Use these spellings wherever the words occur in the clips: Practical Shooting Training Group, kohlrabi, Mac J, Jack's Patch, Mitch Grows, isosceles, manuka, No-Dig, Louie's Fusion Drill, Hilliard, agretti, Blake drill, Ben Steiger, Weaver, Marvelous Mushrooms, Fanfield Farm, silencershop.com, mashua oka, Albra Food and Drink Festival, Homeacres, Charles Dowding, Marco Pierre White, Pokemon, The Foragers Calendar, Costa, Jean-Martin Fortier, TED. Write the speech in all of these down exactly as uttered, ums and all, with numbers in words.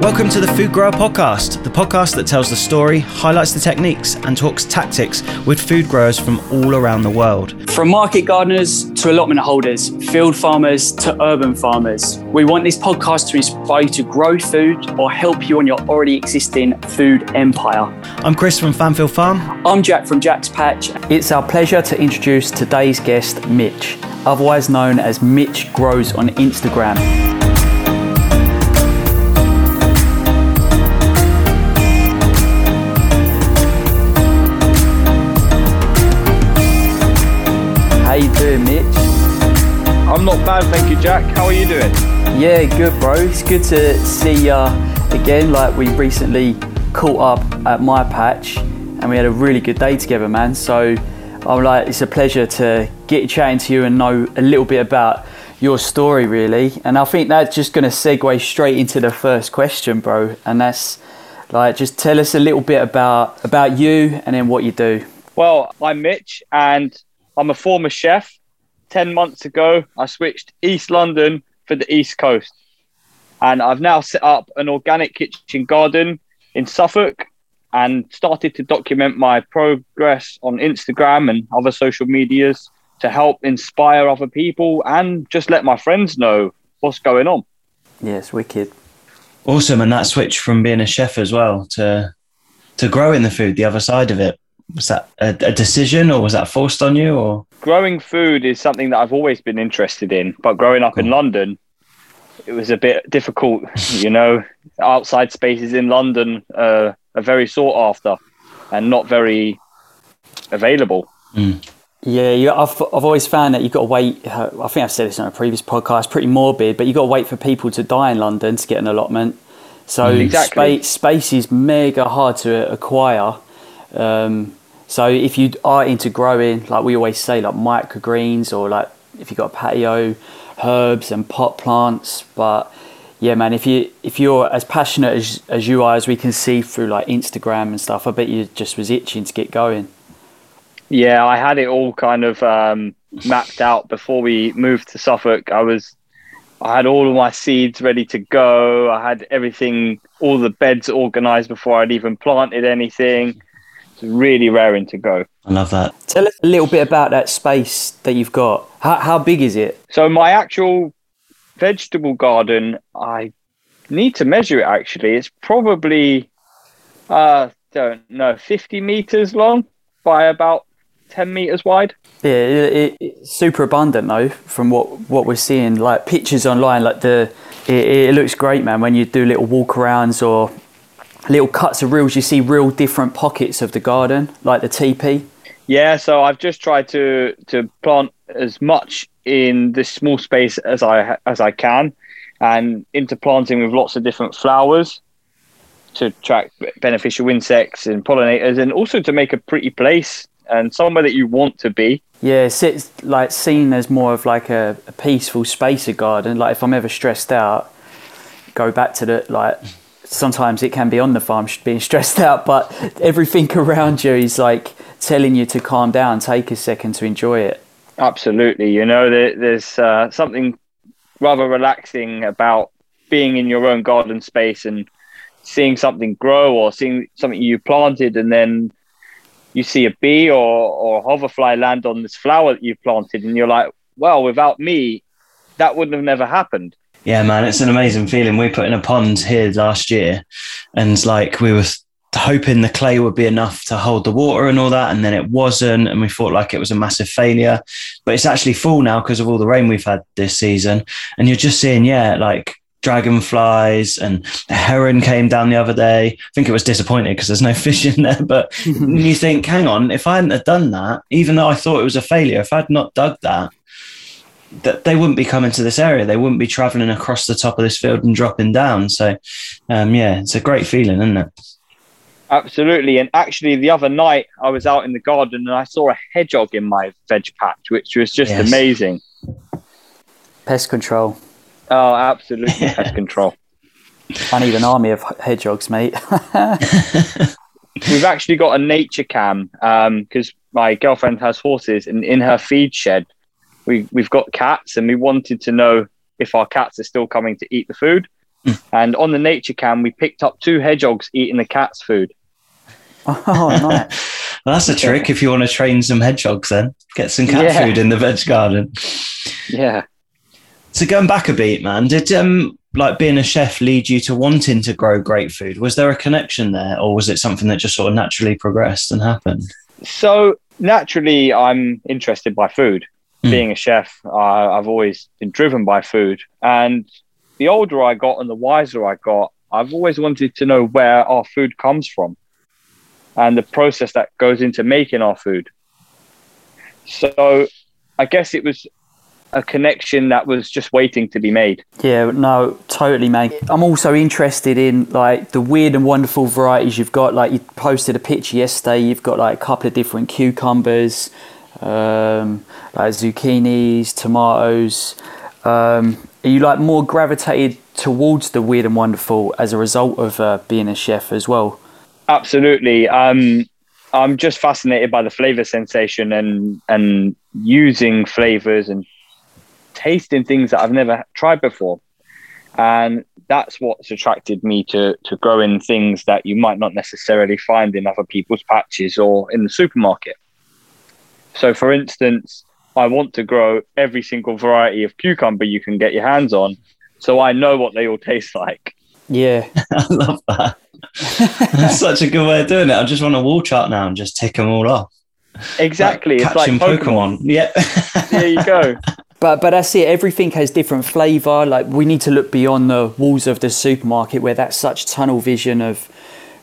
Welcome to the Food Grower Podcast, the podcast that tells the story, highlights the techniques, and talks tactics with food growers from all around the world. From market gardeners to allotment holders, field farmers to urban farmers, we want this podcast to inspire you to grow food or help you on your already existing food empire. I'm Chris from Fanfield Farm. I'm Jack from Jack's Patch. It's our pleasure to introduce today's guest, Mitch, otherwise known as Mitch Grows on Instagram. How you doing, Mitch? I'm not bad, thank you, Jack. How are you doing? Yeah, good, bro. It's good to see you again. Like, we recently caught up at my patch and we had a really good day together, man. So I'm like, it's a pleasure to get chatting to you and know a little bit about your story, really. And I think that's just going to segue straight into the first question, bro. And that's like, just tell us a little bit about about you and then what you do. Well, I'm Mitch and I'm a former chef. Ten months ago, I switched East London for the East Coast. And I've now set up an organic kitchen garden in Suffolk and started to document my progress on Instagram and other social medias to help inspire other people and just let my friends know what's going on. Yes, wicked. Awesome. And that switch from being a chef as well to to growing the food, the other side of it. Was that a, a decision or was that forced on you? Or growing food is something that I've always been interested in, but growing up cool. in London, it was a bit difficult, you know, outside spaces in London uh, are very sought after and not very available. Mm. Yeah, you, I've, I've always found that you've got to wait. Uh, I think I've said this on a previous podcast, pretty morbid, but you've got to wait for people to die in London to get an allotment. So exactly. spa- space is mega hard to acquire. Um, So if you are into growing, like we always say, like microgreens or like if you've got a patio, herbs and pot plants. But yeah, man, if, you, if you're as passionate as, as you are, as we can see through like Instagram and stuff, I bet you just was itching to get going. Yeah, I had it all kind of um, mapped out before we moved to Suffolk. I was, I had all of my seeds ready to go. I had everything, all the beds organized before I'd even planted anything. Really raring to go. I love that. Tell us a little bit about that space that you've got. How, how big is it? So my actual vegetable garden, I need to measure it actually. It's probably, uh, don't know, fifty meters long by about ten meters wide. Yeah, it, it, it's super abundant though, from what, what we're seeing, like pictures online, like the, it, it looks great, man, when you do little walk arounds or little cuts of reels, you see real different pockets of the garden, like the teepee. Yeah, so I've just tried to to plant as much in this small space as I as I can, and interplanting with lots of different flowers to attract beneficial insects and pollinators, and also to make a pretty place and somewhere that you want to be. Yeah, it's like seen as more of like a, a peaceful space of garden. Like if I'm ever stressed out, go back to the like. Sometimes it can be on the farm being stressed out, but everything around you is like telling you to calm down, take a second to enjoy it. Absolutely. You know, there, there's uh, something rather relaxing about being in your own garden space and seeing something grow or seeing something you planted and then you see a bee or, or a hoverfly land on this flower that you've planted and you're like, well, without me, that wouldn't have never happened. Yeah, man, it's an amazing feeling. We put in a pond here last year and like we were hoping the clay would be enough to hold the water and all that. And then it wasn't. And we thought like it was a massive failure, but it's actually full now because of all the rain we've had this season. And you're just seeing, yeah, like dragonflies and a heron came down the other day. I think it was disappointed because there's no fish in there, but you think, hang on, if I hadn't have done that, even though I thought it was a failure, if I'd not dug that, that they wouldn't be coming to this area. They wouldn't be traveling across the top of this field and dropping down. So, um, yeah, it's a great feeling, isn't it? Absolutely. And actually the other night I was out in the garden and I saw a hedgehog in my veg patch, which was just yes. amazing. Pest control. Oh, absolutely. Yeah. Pest control. I need an army of hedgehogs, mate. We've actually got a nature cam um, because my girlfriend has horses and in her feed shed, We, we've got cats and we wanted to know if our cats are still coming to eat the food. Mm. And on the nature cam, we picked up two hedgehogs eating the cat's food. Oh, nice. Well, that's a trick yeah. if you want to train some hedgehogs then. Get some cat yeah. food in the veg garden. Yeah. So going back a beat, man, did um like being a chef lead you to wanting to grow great food? Was there a connection there, or was it something that just sort of naturally progressed and happened? So naturally, I'm interested by food. Mm. Being a chef, uh, I've always been driven by food. And the older I got and the wiser I got, I've always wanted to know where our food comes from and the process that goes into making our food. So I guess it was a connection that was just waiting to be made. Yeah, no, totally, mate. I'm also interested in like the weird and wonderful varieties you've got. Like you posted a picture yesterday, you've got like a couple of different cucumbers, um, like zucchinis, tomatoes. Um, are you like more gravitated towards the weird and wonderful as a result of uh, being a chef as well? Absolutely. Um, I'm just fascinated by the flavour sensation and and using flavours and tasting things that I've never tried before, and that's what's attracted me to to growing things that you might not necessarily find in other people's patches or in the supermarket. So for instance, I want to grow every single variety of cucumber you can get your hands on, so I know what they all taste like. Yeah. I love that. That's such a good way of doing it. I just want a wall chart now and just tick them all off. Exactly. Like, it's catching like Pokemon. Pokemon. Yeah. There you go. But but that's it. Everything has different flavour. Like we need to look beyond the walls of the supermarket where that's such tunnel vision of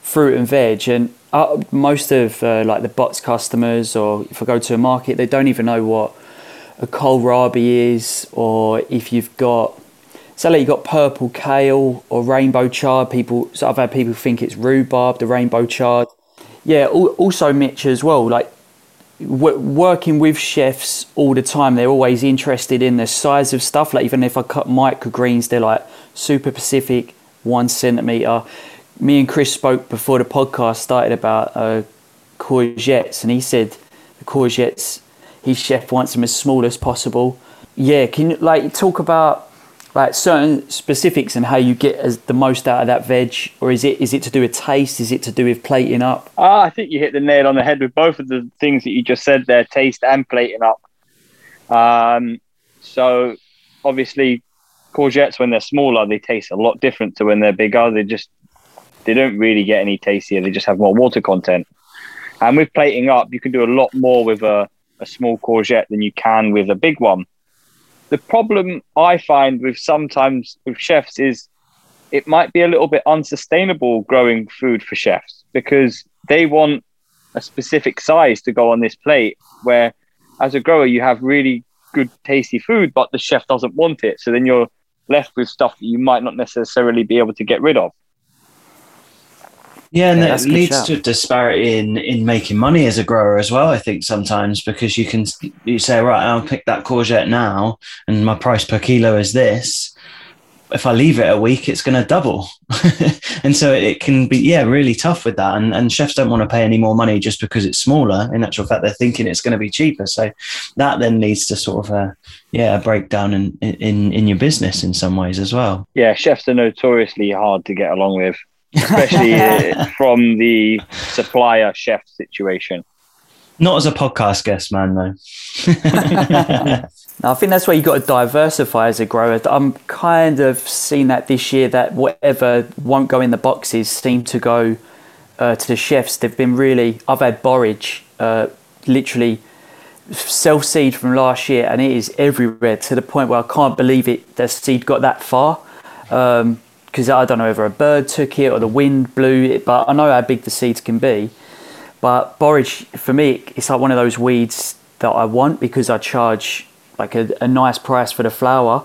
fruit and veg. And uh, most of uh, like the bots customers, or if I go to a market, they don't even know what a kohlrabi is, or if you've got so like you've got purple kale or rainbow chard. People, so I've had people think it's rhubarb, the rainbow chard. Yeah. Al- also, Mitch as well. Like. Working with chefs all the time, they're always interested in the size of stuff. Like even if I cut microgreens, they're like super specific, one centimeter. Me and Chris spoke before the podcast started about uh, courgettes, and he said the courgettes, his chef wants them as small as possible. Yeah, can you like talk about like certain specifics and how you get as the most out of that veg, or is it is it to do with taste? Is it to do with plating up? Ah, I think you hit the nail on the head with both of the things that you just said there, taste and plating up. Um, so obviously courgettes, when they're smaller, they taste a lot different to when they're bigger. They just, they don't really get any tastier. They just have more water content. And with plating up, you can do a lot more with a, a small courgette than you can with a big one. The problem I find with sometimes with chefs is it might be a little bit unsustainable growing food for chefs, because they want a specific size to go on this plate, where as a grower, you have really good, tasty food, but the chef doesn't want it. So then you're left with stuff that you might not necessarily be able to get rid of. Yeah, and yeah, that leads to a disparity in, in making money as a grower as well, I think, sometimes, because you can you say, right, I'll pick that courgette now and my price per kilo is this. If I leave it a week, it's going to double. And so it can be, yeah, really tough with that. And, and chefs don't want to pay any more money just because it's smaller. In actual fact, they're thinking it's going to be cheaper. So that then leads to sort of a, yeah, a breakdown in, in, in your business in some ways as well. Yeah, chefs are notoriously hard to get along with. Especially uh, from the supplier chef situation. Not as a podcast guest, man, though. No, I think that's where you've got to diversify as a grower. I'm kind of seeing that this year, that whatever won't go in the boxes seem to go uh, to the chefs. They've been really, I've had borage, uh, literally self-seed from last year, and it is everywhere to the point where I can't believe it, the seed got that far. Um because I don't know whether a bird took it or the wind blew it, but I know how big the seeds can be. But borage, for me, it's like one of those weeds that I want, because I charge like a, a nice price for the flower,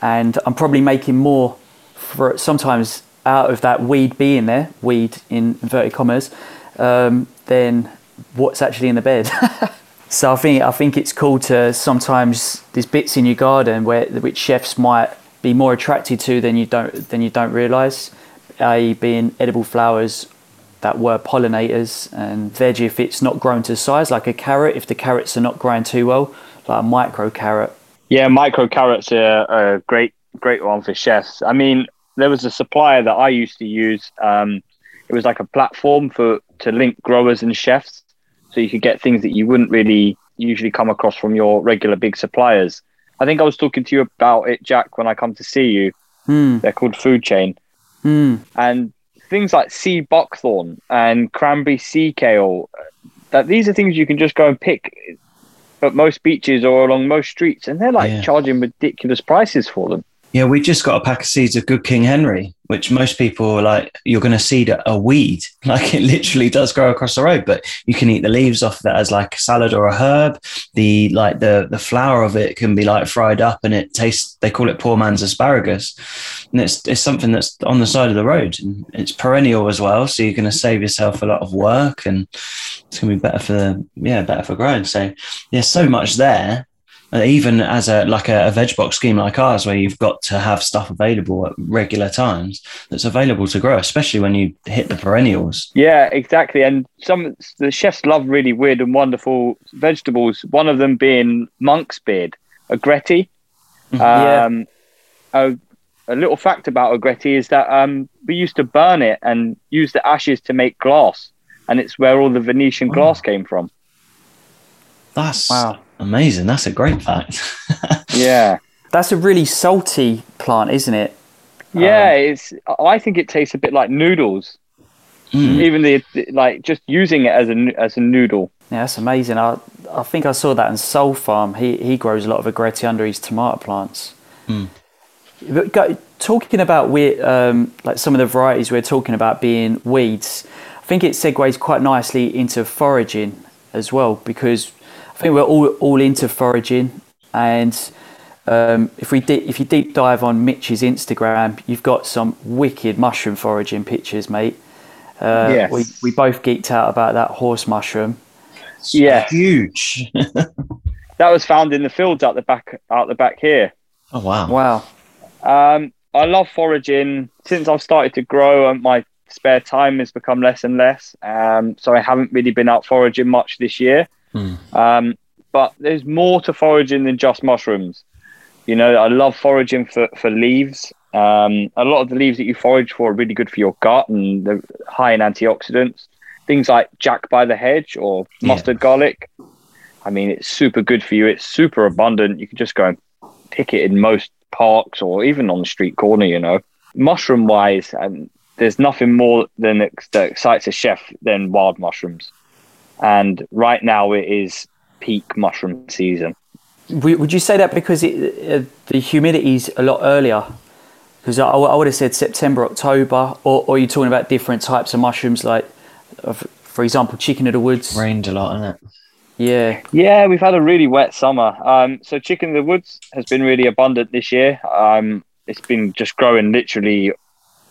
and I'm probably making more for sometimes out of that weed being there, weed in inverted commas, um, than what's actually in the bed. So I think I think it's cool to sometimes there's bits in your garden where which chefs might be more attracted to than you don't than you don't realise, that is being edible flowers that were pollinators, and veg if it's not grown to size, like a carrot, if the carrots are not growing too well, like a micro carrot. Yeah, micro carrots are a great great one for chefs. I mean, there was a supplier that I used to use. Um, it was like a platform for to link growers and chefs, so you could get things that you wouldn't really usually come across from your regular big suppliers. I think I was talking to you about it, Jack, when I come to see you. Mm. They're called Food Chain. Mm. And things like sea buckthorn and cranberry sea kale, that these are things you can just go and pick at most beaches or along most streets, and they're like yeah. charging ridiculous prices for them. Yeah, we just got a pack of seeds of Good King Henry, which most people are like, you're going to seed a weed. Like it literally does grow across the road, but you can eat the leaves off of that as like a salad or a herb. The like the the flower of it can be like fried up, and it tastes, they call it poor man's asparagus. And it's it's something that's on the side of the road, and it's perennial as well. So you're going to save yourself a lot of work, and it's going to be better for, yeah, better for growing. So there's so much there. Even as a like a, a veg box scheme like ours, where you've got to have stuff available at regular times that's available to grow, especially when you hit the perennials. Yeah, exactly. And some the chefs love really weird and wonderful vegetables. One of them being monk's beard, agretti. Yeah. Um, a, a little fact about agretti is that um, we used to burn it and use the ashes to make glass, and it's where all the Venetian oh. glass came from. That's wow. amazing. That's a great fact. Yeah. That's a really salty plant, isn't it? Yeah, um, it's I think it tastes a bit like noodles. Mm. Even the like just using it as a as a noodle. Yeah, that's amazing. I I think I saw that in Soul Farm. He he grows a lot of agretti under his tomato plants. Mm. But go, talking about weird, um like some of the varieties we're talking about being weeds, I think it segues quite nicely into foraging as well, because I think we're all, all into foraging, and um, if we de- if you deep dive on Mitch's Instagram, you've got some wicked mushroom foraging pictures, mate. Uh, yes. we, we both geeked out about that horse mushroom. Yeah, huge. That was found in the fields out the back out the back here. Oh wow! Wow. Um, I love foraging. Since I've started to grow, and my spare time has become less and less, um, so I haven't really been out foraging much this year. Mm. Um, but there's more to foraging than just mushrooms. You know, I love foraging for, for leaves. Um, a lot of the leaves that you forage for are really good for your gut, and they're high in antioxidants. Things like Jack by the hedge or mustard yeah. garlic. I mean, it's super good for you. It's super abundant. You can just go and pick it in most parks or even on the street corner, you know. Mushroom wise, um, there's nothing more than ex- that excites a chef than wild mushrooms. And right now it is peak mushroom season. Would you say that because it, uh, the humidity's a lot earlier? Because I, I would have said September, October, or, or are you talking about different types of mushrooms, like, uh, for example, chicken of the woods? Rained a lot, hasn't it? Yeah. Yeah, we've had a really wet summer. Um, so chicken of the woods has been really abundant this year. Um, it's been just growing literally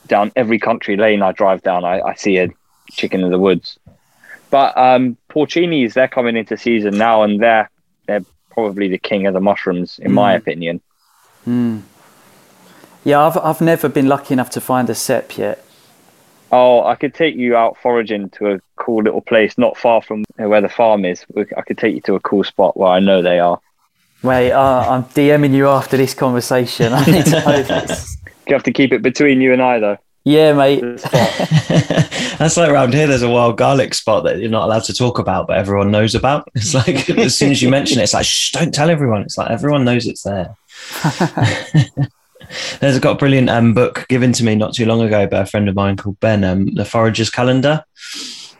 down every country lane I drive down. I, I see a chicken of the woods. But um, porcinis, they're coming into season now, and they're they're probably the king of the mushrooms, in mm. my opinion. Mm. Yeah, I've I've never been lucky enough to find a sep yet. Oh, I could take you out foraging to a cool little place not far from where the farm is. I could take you to a cool spot where I know they are. Wait, uh, I'm DMing you after this conversation. I need to know this. You have to keep it between you and I, though. Yeah, mate. That's like around here, there's a wild garlic spot that you're not allowed to talk about, but everyone knows about. It's like, as soon as you mention it, it's like, shh, don't tell everyone. It's like, everyone knows it's there. There's got a brilliant um, book given to me not too long ago by a friend of mine called Ben, um, The Forager's Calendar.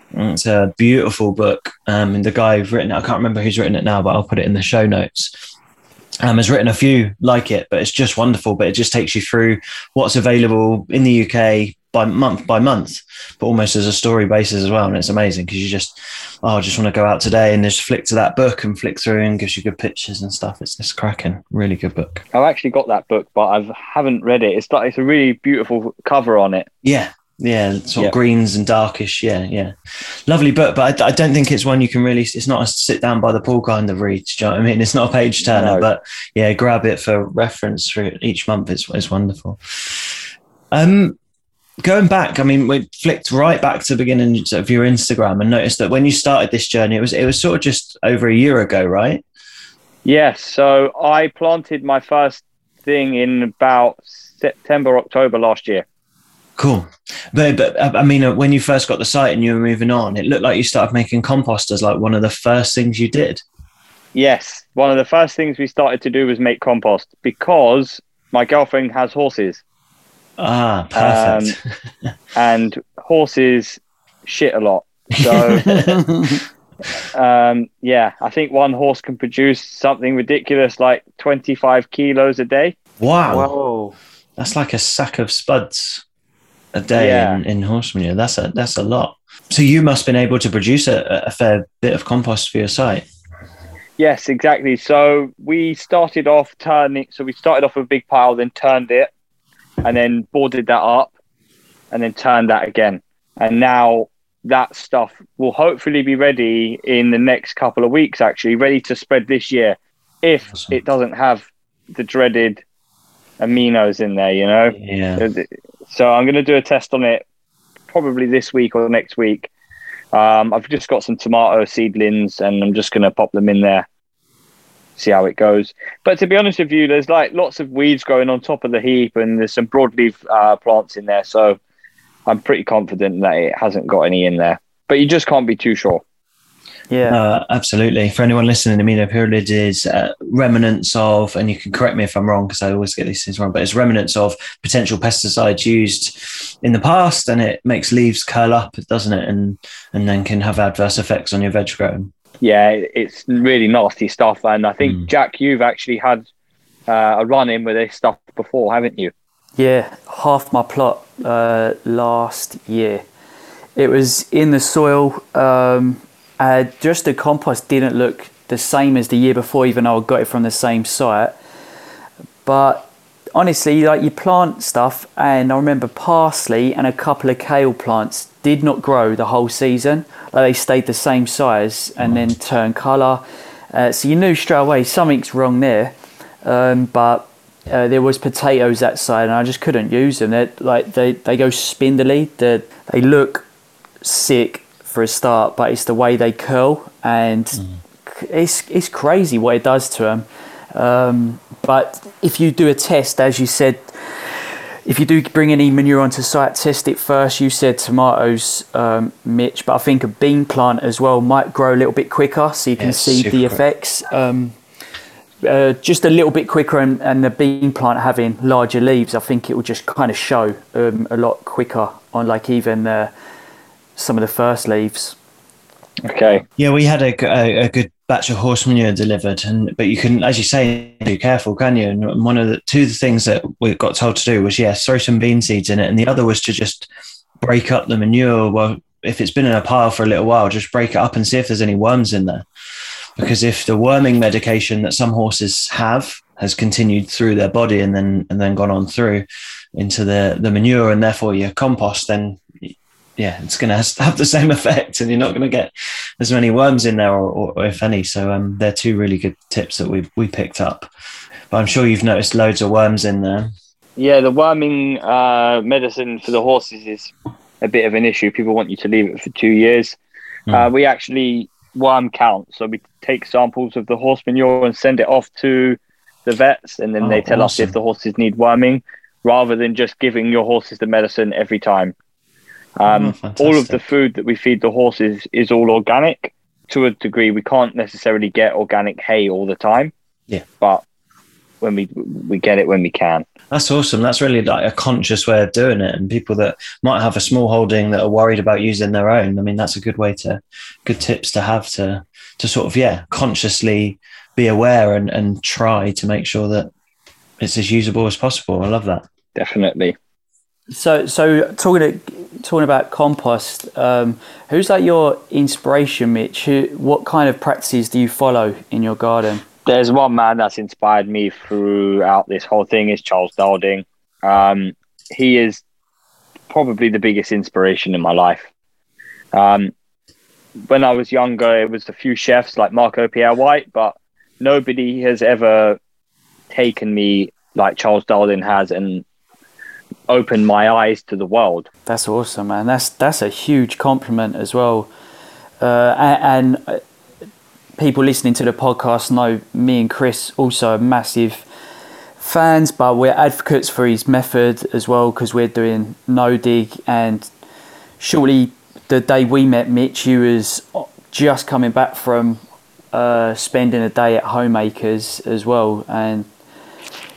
It's a beautiful book. Um, and the guy who's written it, I can't remember who's written it now, but I'll put it in the show notes. Um, has written a few like it, but it's just wonderful. But it just takes you through what's available in the U K by month by month, but almost as a story basis as well. And it's amazing because you just, oh, I just want to go out today and just flick to that book and flick through, and gives you good pictures and stuff. It's just cracking. Really good book. I've actually got that book, but I haven't read it. It's like, it's a really beautiful cover on it. Yeah. Yeah, sort yep. of greens and darkish. Yeah, yeah. Lovely book, but I, I don't think it's one you can really, it's not a sit down by the pool kind of read. Do you know what I mean? It's not a page turner, no. But yeah, grab it for reference for each month. It's, it's wonderful. Um, Going back, I mean, we flicked right back to the beginning of your Instagram and noticed that when you started this journey, it was it was sort of just over a year ago, right? Yes. Yeah, so I planted my first thing in about September, October last year. Cool. But, but I mean, when you first got the site and you were moving on, it looked like you started making compost as like one of the first things you did. Yes. One of the first things we started to do was make compost because my girlfriend has horses. Ah, perfect. Um, and horses shit a lot. So, um, yeah, I think one horse can produce something ridiculous like twenty-five kilos a day. Wow. Whoa. That's like a sack of spuds a day yeah. in, in horse manure. That's a, that's a lot. So you must have been able to produce a, a fair bit of compost for your site. Yes, exactly. So we started off turning, so we started off with a big pile, then turned it and then boarded that up and then turned that again. And now that stuff will hopefully be ready in the next couple of weeks, actually, ready to spread this year if awesome. It doesn't have the dreaded aminos in there, you know? Yeah. So I'm going to do a test on it probably this week or next week. Um, I've just got some tomato seedlings and I'm just going to pop them in there, see how it goes. But to be honest with you, there's like lots of weeds growing on top of the heap and there's some broadleaf uh, plants in there. So I'm pretty confident that it hasn't got any in there, but you just can't be too sure. Yeah, uh, absolutely. For anyone listening, aminopyrrolid is uh, remnants of, and you can correct me if I'm wrong because I always get these things wrong, but it's remnants of potential pesticides used in the past, and it makes leaves curl up, doesn't it? And and then can have adverse effects on your veg growing. Yeah, it's really nasty stuff. And I think, mm. Jack, you've actually had uh, a run-in with this stuff before, haven't you? Yeah, half my plot uh, last year. It was in the soil. Um, Uh, just the compost didn't look the same as the year before, even though I got it from the same site. But honestly, like, you plant stuff, and I remember parsley and a couple of kale plants did not grow the whole season. Like, they stayed the same size and then turned colour. Uh, so you knew straight away something's wrong there. Um, but uh, there was potatoes that side, and I just couldn't use them. They're, like they they go spindly. They they look sick. For a start, but it's the way they curl, and mm. it's it's crazy what it does to them. Um, but if you do a test, as you said, if you do bring any manure onto site, test it first. You said tomatoes, um, Mitch, but I think a bean plant as well might grow a little bit quicker, so you can yes, see the effects. Um, uh, just a little bit quicker, and, and the bean plant having larger leaves, I think it will just kind of show um, a lot quicker on, like, even Uh, some of the first leaves. Okay. Yeah, we had a, a, a good batch of horse manure delivered, and but you can, as you say, be careful, can you? And one of the two of the things that we got told to do was, yes, yeah, throw some bean seeds in it, and the other was to just break up the manure. Well, if it's been in a pile for a little while, just break it up and see if there's any worms in there. Because if the worming medication that some horses have has continued through their body and then and then gone on through into the the manure, and therefore your compost, then yeah, it's going to have the same effect, and you're not going to get as many worms in there, or, or, or if any. So um, they're two really good tips that we we picked up. But I'm sure you've noticed loads of worms in there. Yeah, the worming uh, medicine for the horses is a bit of an issue. People want you to leave it for two years. Mm. Uh, we actually worm count. So we take samples of the horse manure and send it off to the vets, and then oh, they tell awesome. Us if the horses need worming, rather than just giving your horses the medicine every time. Um, oh, all of the food that we feed the horses is all organic to a degree. We can't necessarily get organic hay all the time, yeah, but when we we get it when we can. That's awesome. That's really like a conscious way of doing it, and people that might have a small holding that are worried about using their own, I mean, that's a good way to good tips to have to to sort of yeah consciously be aware and and try to make sure that it's as usable as possible. I love that. Definitely. So, so talking to, talking about compost, um, who's like your inspiration, Mitch? Who, what kind of practices do you follow in your garden? There's one man that's inspired me throughout this whole thing is Charles Dowding. Um, he is probably the biggest inspiration in my life. Um, when I was younger, it was a few chefs like Marco Pierre White, but nobody has ever taken me like Charles Dowding has, and opened my eyes to the world. That's awesome, man. That's that's a huge compliment as well. Uh, and, and people listening to the podcast know me and Chris also are massive fans, but we're advocates for his method as well, because we're doing No-Dig, and surely the day we met Mitch, he was just coming back from uh, spending a day at Homeacres as well. And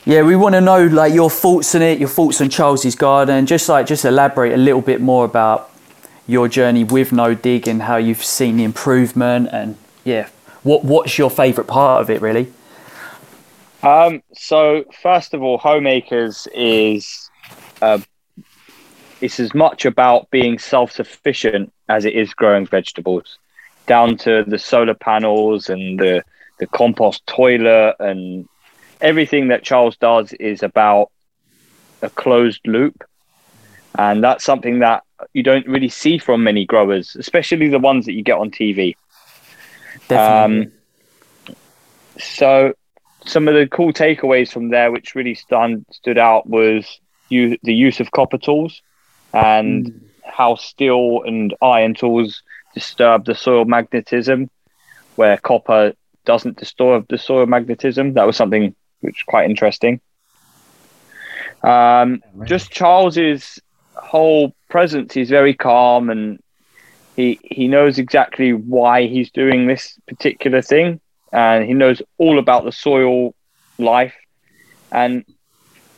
yeah, we want to know like your thoughts on it, your thoughts on Charles's garden, just like just elaborate a little bit more about your journey with No-Dig and how you've seen the improvement, and yeah, what what's your favourite part of it really? Um, so first of all, Homeacres is uh, it's as much about being self-sufficient as it is growing vegetables, down to the solar panels and the the compost toilet and everything that Charles does is about a closed loop. And that's something that you don't really see from many growers, especially the ones that you get on T V. Definitely. Um, so some of the cool takeaways from there, which really stand, stood out, was you, the use of copper tools and mm. how steel and iron tools disturb the soil magnetism, where copper doesn't disturb the soil magnetism. That was something which is quite interesting. Um, just Charles's whole presence, he's very calm, and he he knows exactly why he's doing this particular thing, and he knows all about the soil life. And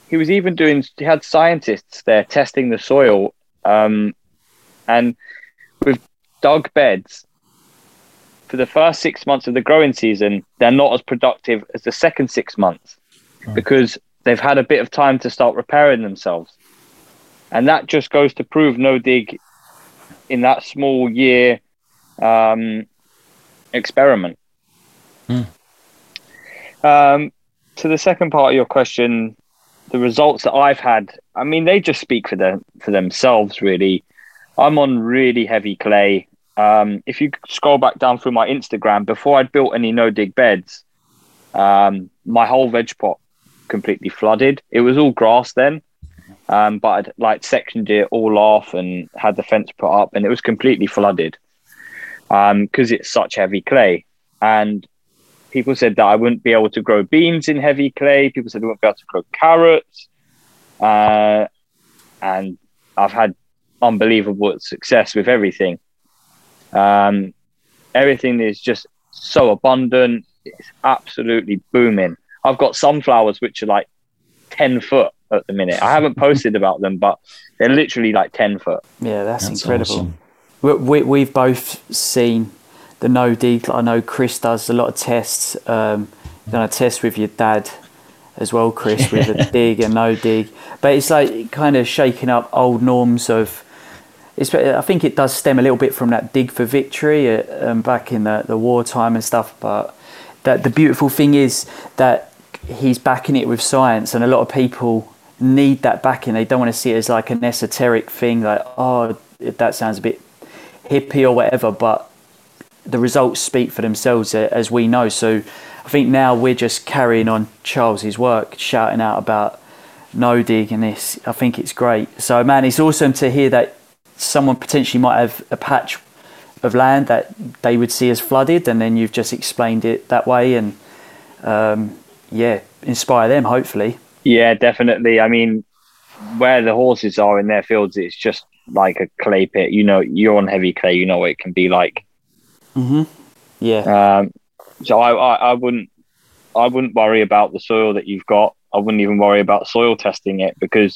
he was even doing, he had scientists there testing the soil, um, and with dug beds, for the first six months of the growing season, they're not as productive as the second six months oh. because they've had a bit of time to start repairing themselves. And that just goes to prove No-Dig in that small year um, experiment. Mm. Um, to the second part of your question, the results that I've had, I mean, they just speak for them, for themselves, really. I'm on really heavy clay. Um, if you scroll back down through my Instagram, before I'd built any no-dig beds, um, my whole veg pot completely flooded. It was all grass then, um, but I'd like sectioned it all off and had the fence put up, and it was completely flooded because um, it's such heavy clay. And people said that I wouldn't be able to grow beans in heavy clay. People said I wouldn't be able to grow carrots. Uh, and I've had unbelievable success with everything. Um, everything is just so abundant. It's absolutely booming. I've got sunflowers, which are like ten foot at the minute. I haven't posted about them, but they're literally like ten foot. Yeah, that's, that's incredible. Awesome. We, we, we've both seen the no-dig. I know Chris does a lot of tests. Um, done a test with your dad as well, Chris, with a dig and no-dig. But it's like kind of shaking up old norms of, It's, I think it does stem a little bit from that dig for victory um, back in the, the wartime and stuff. But that the beautiful thing is that he's backing it with science, and a lot of people need that backing. They don't want to see it as like an esoteric thing, like, oh, that sounds a bit hippie or whatever. But the results speak for themselves, as we know. So I think now we're just carrying on Charles's work, shouting out about no-dig and this. I think it's great. So, man, it's awesome to hear that someone potentially might have a patch of land that they would see as flooded, and then you've just explained it that way, and um yeah inspire them, hopefully. Yeah, definitely. I mean, where the horses are in their fields, it's just like a clay pit. You know, you're on heavy clay, you know what it can be like. Mm-hmm. Yeah. Um so I, I I wouldn't I wouldn't worry about the soil that you've got. I wouldn't even worry about soil testing it, because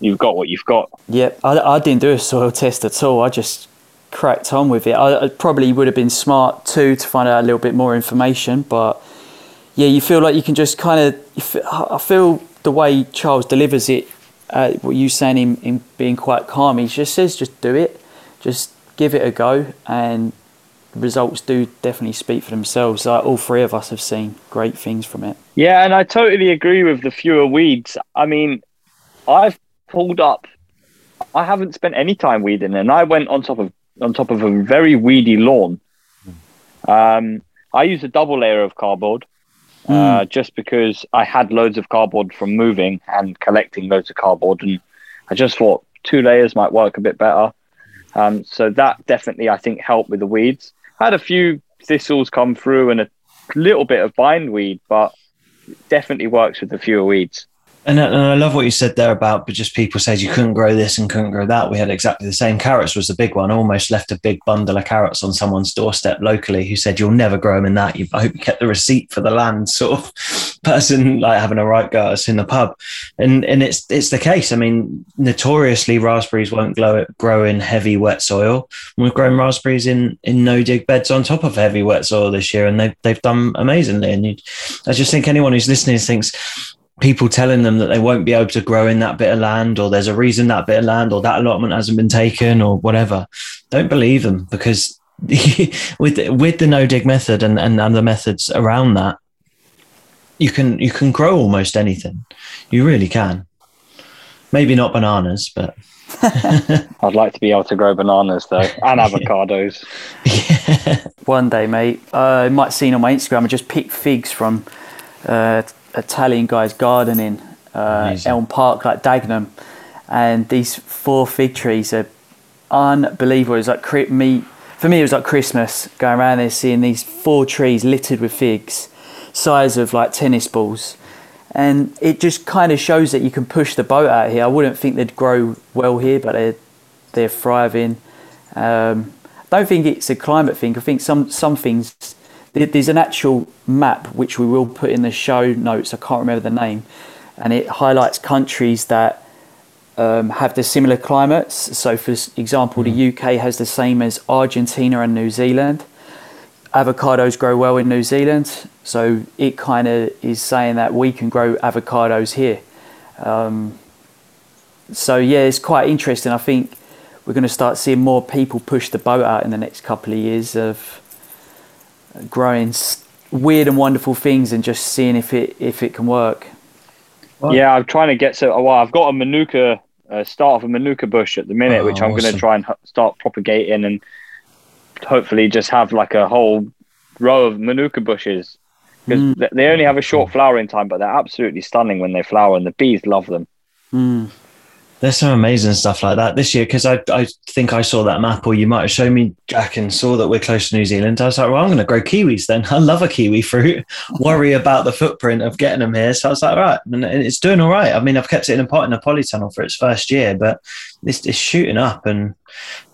you've got what you've got. Yeah, I, I didn't do a soil test at all. I just cracked on with it. I, I probably would have been smart too to find out a little bit more information. But yeah, you feel like you can just kind of, I feel the way Charles delivers it, uh, what you saying, him, him being quite calm, he just says, just do it, just give it a go. And the results do definitely speak for themselves. Like, all three of us have seen great things from it. Yeah, and I totally agree with the fewer weeds. I mean, I've pulled up, I haven't spent any time weeding, and I went on top of on top of a very weedy lawn. Um, I used a double layer of cardboard uh, mm. just because I had loads of cardboard from moving and collecting loads of cardboard, and I just thought two layers might work a bit better. Um, so that definitely, I think, helped with the weeds. I had a few thistles come through and a little bit of bindweed, but definitely works with the fewer weeds. And, and I love what you said there about, but just people said you couldn't grow this and couldn't grow that. We had exactly the same. Carrots was the big one. I almost left a big bundle of carrots on someone's doorstep locally who said, you'll never grow them in that. You, I hope you kept the receipt for the land sort of person, like having a right go at us in the pub. And and it's it's the case. I mean, notoriously, raspberries won't grow, grow in heavy, wet soil. And we've grown raspberries in, in no-dig beds on top of heavy, wet soil this year, and they've, they've done amazingly. And you, I just think anyone who's listening thinks, people telling them that they won't be able to grow in that bit of land, or there's a reason that bit of land or that allotment hasn't been taken or whatever. Don't believe them, because with with the no-dig method and, and, and the methods around that, you can you can grow almost anything. You really can. Maybe not bananas, but... I'd like to be able to grow bananas though, and avocados. Yeah. One day, mate. Uh, you might have seen on my Instagram, I just picked figs from... Uh, Italian guys gardening uh, Elm Park, like Dagenham, and these four fig trees are unbelievable. It's like cri- me for me it was like Christmas, going around there seeing these four trees littered with figs, size of like tennis balls, and it just kind of shows that you can push the boat out here. I wouldn't think they'd grow well here, but they're they're thriving. um, I don't think it's a climate thing. I think some some things, there's an actual map which we will put in the show notes. I can't remember the name, and it highlights countries that um, have the similar climates. So, for example, the U K has the same as Argentina and New Zealand. Avocados grow well in New Zealand, so it kind of is saying that we can grow avocados here. Um, so, yeah, it's quite interesting. I think we're going to start seeing more people push the boat out in the next couple of years of growing weird and wonderful things and just seeing if it if it can work. Yeah, I'm trying to get so well, I've got a manuka uh, start of a manuka bush at the minute, oh, which I'm awesome. Going to try and start propagating and hopefully just have like a whole row of manuka bushes, because mm. they only have a short flowering time, but they're absolutely stunning when they flower, and the bees love them. Mm. There's some amazing stuff like that this year, because I, I think I saw that map, or you might have shown me, Jack, and saw that we're close to New Zealand. I was like, well, I'm going to grow kiwis then. I love a kiwi fruit. Worry about the footprint of getting them here. So I was like, all right, and it's doing all right. I mean, I've kept it in a pot in a polytunnel for its first year, but it's, it's shooting up, and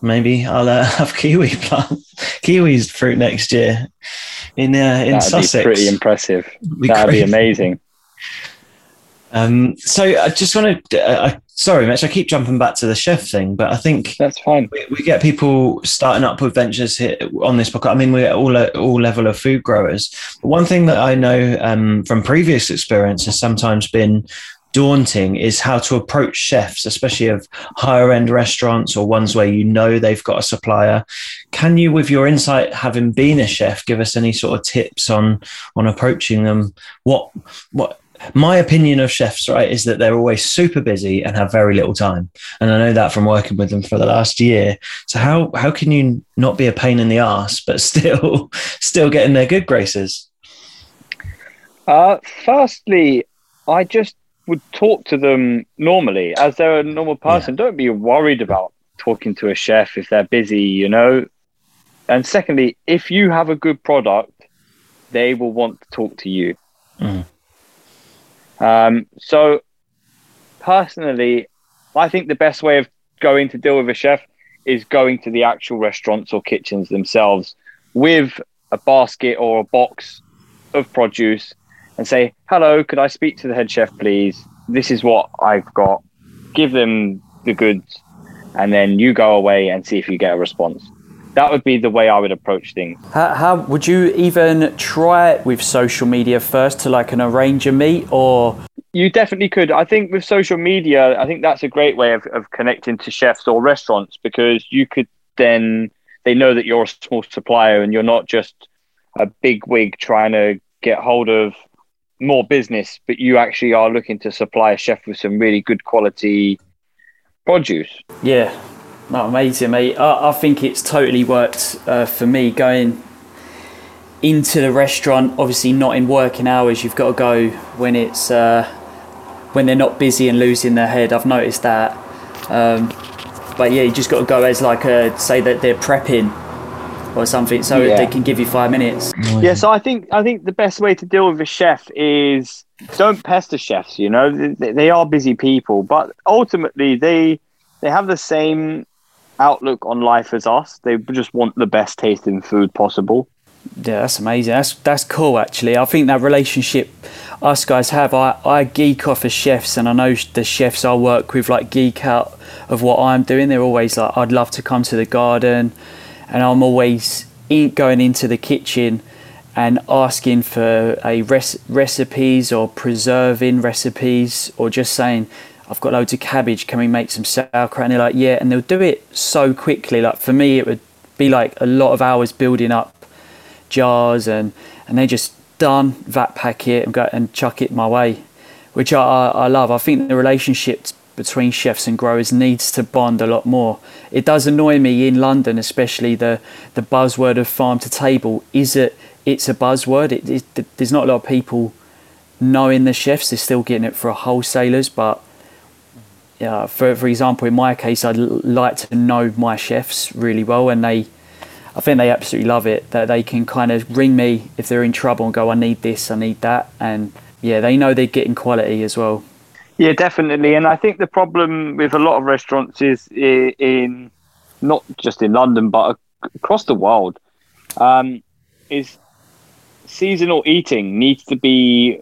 maybe I'll uh, have kiwi plant, kiwis fruit next year in uh, in That'd Sussex. That'd be pretty impressive. That'd be, That'd be amazing. Um, so I just want to, uh, I, sorry, Mitch, I keep jumping back to the chef thing, but I think that's fine. We, we get people starting up with ventures here on this podcast. I mean, we're all at all level of food growers. But one thing that I know um, from previous experience has sometimes been daunting is how to approach chefs, especially of higher end restaurants or ones where you know they've got a supplier. Can you, with your insight, having been a chef, give us any sort of tips on on approaching them? What what. My opinion of chefs, right, is that they're always super busy and have very little time. And I know that from working with them for the last year. So how how can you not be a pain in the ass, but still still get in their good graces? Uh, firstly, I just would talk to them normally, as they're a normal person. Yeah. Don't be worried about talking to a chef if they're busy, you know. And secondly, if you have a good product, they will want to talk to you. Mm. Um, so personally, I think the best way of going to deal with a chef is going to the actual restaurants or kitchens themselves with a basket or a box of produce and say, hello, could I speak to the head chef, please? This is what I've got. Give them the goods, and then you go away and see if you get a response. That would be the way I would approach things. How, how would you even try it with social media first to like an arrange a meet, or? You definitely could. I think with social media, I think that's a great way of, of connecting to chefs or restaurants, because you could then, they know that you're a small supplier and you're not just a big wig trying to get hold of more business, but you actually are looking to supply a chef with some really good quality produce. Yeah. No, amazing, mate. I, I think it's totally worked uh, for me. Going into the restaurant, obviously not in working hours, you've got to go when it's uh, when they're not busy and losing their head. I've noticed that. Um, but yeah, you just got to go as like a, say that they're prepping or something, so yeah. they can give you five minutes. Yeah, so I think I think the best way to deal with a chef is don't pester chefs. You know, they, they are busy people, but ultimately they they have the same outlook on life as us. They just want the best tasting food possible. Yeah, that's amazing. That's that's cool, actually. I think that relationship us guys have, I, I geek off as chefs, and I know the chefs I work with like geek out of what I'm doing. They're always like, I'd love to come to the garden, and I'm always in, going into the kitchen and asking for a res- recipes or preserving recipes, or just saying, I've got loads of cabbage, can we make some sauerkraut? And they're like, yeah, and they'll do it so quickly. Like for me, it would be like a lot of hours building up jars, and and they just done, vat pack it and go and chuck it my way, which I, I I love. I think the relationship between chefs and growers needs to bond a lot more. It does annoy me in London, especially the the buzzword of farm to table. Is it? It's a buzzword. It, it, there's not a lot of people knowing the chefs. They're still getting it for wholesalers, but yeah. For for example, in my case, I'd like to know my chefs really well, and they. I think they absolutely love it, that they can kind of ring me if they're in trouble and go, I need this, I need that. And yeah, they know they're getting quality as well. Yeah, definitely. And I think the problem with a lot of restaurants is in, not just in London, but across the world, um, is seasonal eating needs to be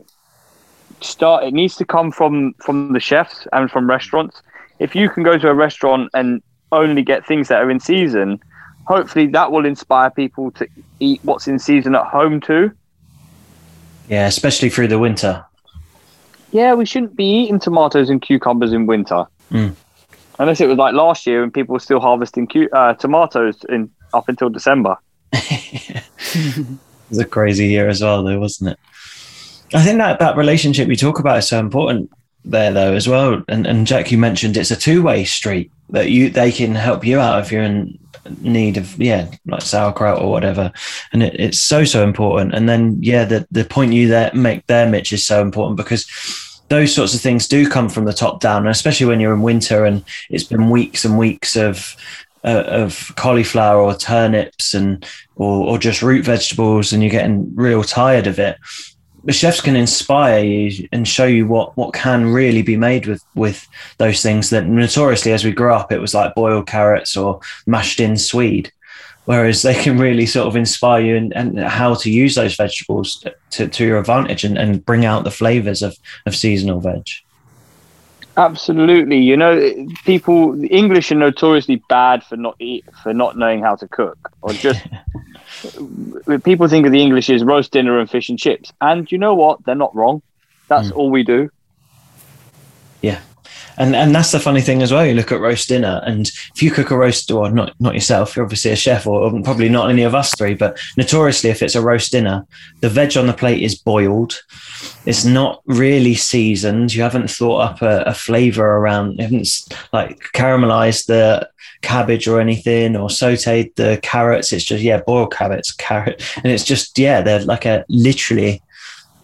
start. It needs to come from, from the chefs and from restaurants. If you can go to a restaurant and only get things that are in season, hopefully that will inspire people to eat what's in season at home too. Yeah, especially through the winter. Yeah, we shouldn't be eating tomatoes and cucumbers in winter. Mm. Unless it was like last year and people were still harvesting cu- uh, tomatoes in, up until December. It was a crazy year as well though, wasn't it? I think that, that relationship you talk about is so important there though as well. And, and Jack, you mentioned it's a two-way street, that you they can help you out if you're in need of yeah like sauerkraut or whatever, and it, it's so so important. And then yeah the the point you there make there, Mitch, is so important, because those sorts of things do come from the top down, and especially when you're in winter and it's been weeks and weeks of uh, of cauliflower or turnips and or, or just root vegetables, and you're getting real tired of it. The chefs can inspire you and show you what, what can really be made with, with those things that notoriously, as we grew up, it was like boiled carrots or mashed in swede. Whereas they can really sort of inspire you and, and how to use those vegetables to, to your advantage and, and bring out the flavors of, of seasonal veg. Absolutely. You know, people, the English are notoriously bad for not eat, for not knowing how to cook, or just... People think of the English as roast dinner and fish and chips, and you know what, they're not wrong. That's mm. all we do. Yeah, and and that's the funny thing as well. You look at roast dinner, and if you cook a roast, or not not yourself, you're obviously a chef, or, or probably not any of us three, but notoriously if it's a roast dinner, the veg on the plate is boiled, it's not really seasoned, you haven't thought up a, a flavour around, you haven't like caramelised the cabbage or anything, or sauteed the carrots. It's just yeah boiled carrots carrot and it's just yeah they're like a literally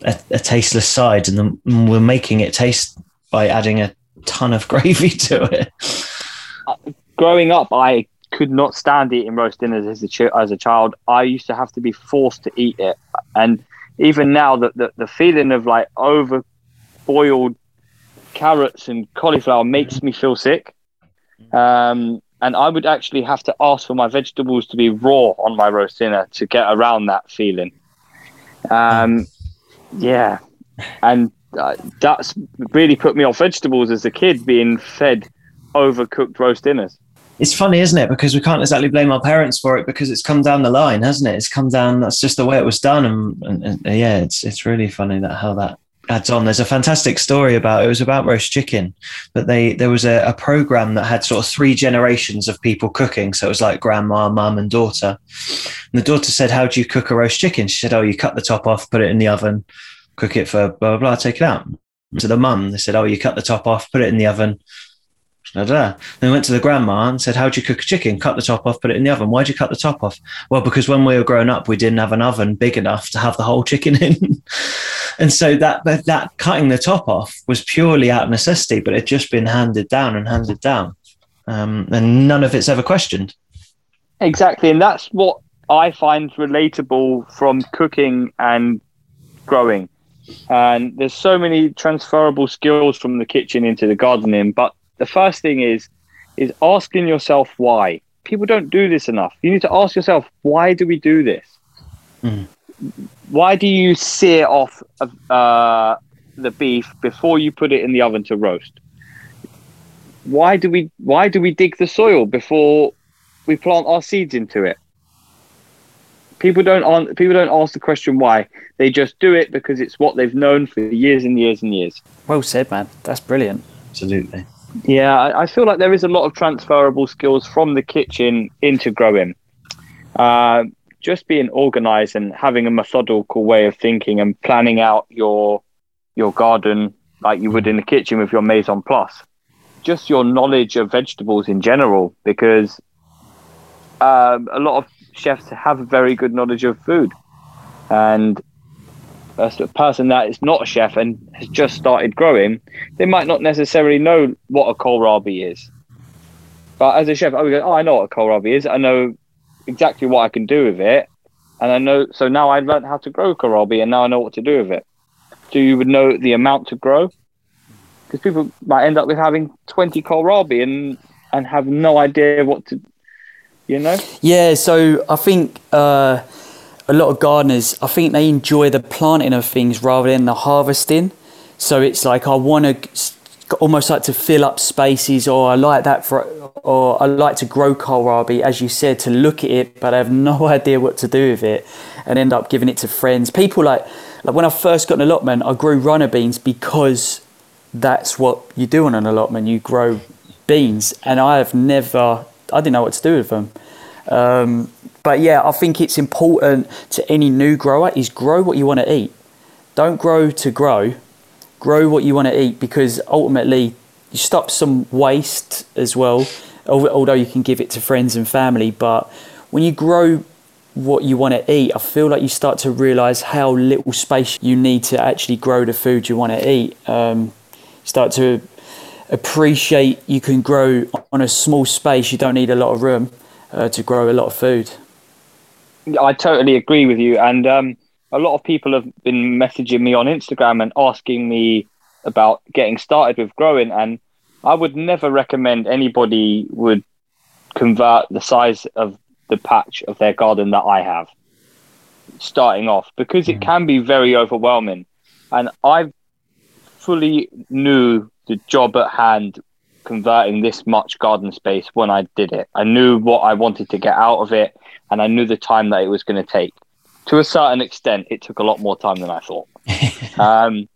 a, a tasteless side, and then we're making it taste by adding a ton of gravy to it. Uh, growing up, I could not stand eating roast dinners as a, ch- as a child. I used to have to be forced to eat it, and even now the, the, the feeling of like over boiled carrots and cauliflower makes me feel sick. um And I would actually have to ask for my vegetables to be raw on my roast dinner to get around that feeling. Um, yeah. And uh, that's really put me off vegetables as a kid, being fed overcooked roast dinners. It's funny, isn't it? Because we can't exactly blame our parents for it, because it's come down the line, hasn't it? It's come down. That's just the way it was done. And, and, and yeah, it's it's really funny that how that adds on. There's a fantastic story about, it was about roast chicken, but they there was a, a program that had sort of three generations of people cooking. So it was like grandma, mum and daughter. And the daughter said, how do you cook a roast chicken? She said, oh, you cut the top off, put it in the oven, cook it for blah, blah, blah, take it out. To the mum, they said, oh, you cut the top off, put it in the oven. Da, da, da. Then we went to the grandma and said, how'd you cook a chicken? Cut the top off, put it in the oven. Why'd you cut the top off? Well, because when we were growing up, we didn't have an oven big enough to have the whole chicken in. And so that that cutting the top off was purely out of necessity, but it had just been handed down and handed down. Um, and none of it's ever questioned. Exactly. And that's what I find relatable from cooking and growing. And there's so many transferable skills from the kitchen into the gardening. But the first thing is, is asking yourself why. People don't do this enough. You need to ask yourself, why do we do this? Mm. Why do you sear off uh, the beef before you put it in the oven to roast? Why do we why do we dig the soil before we plant our seeds into it? People don't people don't ask the question why. They just do it because it's what they've known for years and years and years. Well said, man. That's brilliant. Absolutely. Yeah, I, I feel like there is a lot of transferable skills from the kitchen into growing. Uh, just being organised and having a methodical way of thinking and planning out your your garden like you would in the kitchen with your Maison Plus. Just your knowledge of vegetables in general, because um, a lot of chefs have a very good knowledge of food, and as a person that is not a chef and has just started growing, they might not necessarily know what a kohlrabi is. But as a chef, I would go, oh, I know what a kohlrabi is. I know exactly what I can do with it, and I know, so now I learned how to grow kohlrabi, and now I know what to do with it. So you would know the amount to grow, because people might end up with having twenty kohlrabi and and have no idea what to, you know? Yeah, so I think uh, a lot of gardeners, I think they enjoy the planting of things rather than the harvesting. So it's like, I want to almost like to fill up spaces, or I like that for, or I like to grow kohlrabi, as you said, to look at it, but I have no idea what to do with it, and end up giving it to friends. People like, like when I first got an allotment, I grew runner beans because that's what you do on an allotment. You grow beans, and I have never, I didn't know what to do with them. Um, but yeah, I think it's important to any new grower is grow what you want to eat. Don't grow to grow, grow what you want to eat, because ultimately you stop some waste as well, although you can give it to friends and family. But when you grow what you want to eat, I feel like you start to realise how little space you need to actually grow the food you want to eat. Um, start to appreciate you can grow on a small space. You don't need a lot of room uh, to grow a lot of food. I totally agree with you. And um, a lot of people have been messaging me on Instagram and asking me about getting started with growing. And I would never recommend anybody would convert the size of the patch of their garden that I have starting off, because it can be very overwhelming. And I fully knew the job at hand converting this much garden space when I did it. I knew what I wanted to get out of it, and I knew the time that it was going to take. To a certain extent, it took a lot more time than I thought. um,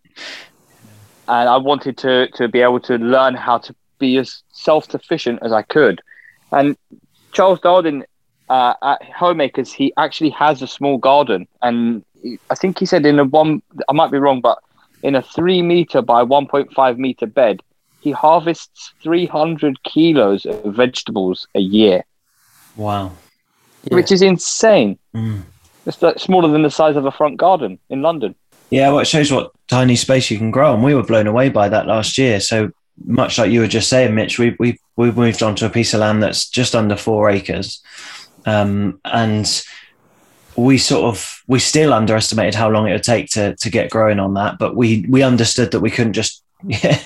and I wanted to, to be able to learn how to be as self-sufficient as I could. And Charles Dowding uh, at Homeacres, he actually has a small garden. And I think he said in a one, I might be wrong, but in a three meter by one point five meter bed, he harvests three hundred kilos of vegetables a year. Wow. Yeah. Which is insane. Mm. It's like smaller than the size of a front garden in London. Yeah, well, it shows what tiny space you can grow. And we were blown away by that last year. So much like you were just saying, Mitch, we've, we've, we've moved on to a piece of land that's just under four acres. Um, and... we sort of, we still underestimated how long it would take to to get growing on that, but we we understood that we couldn't just yeah,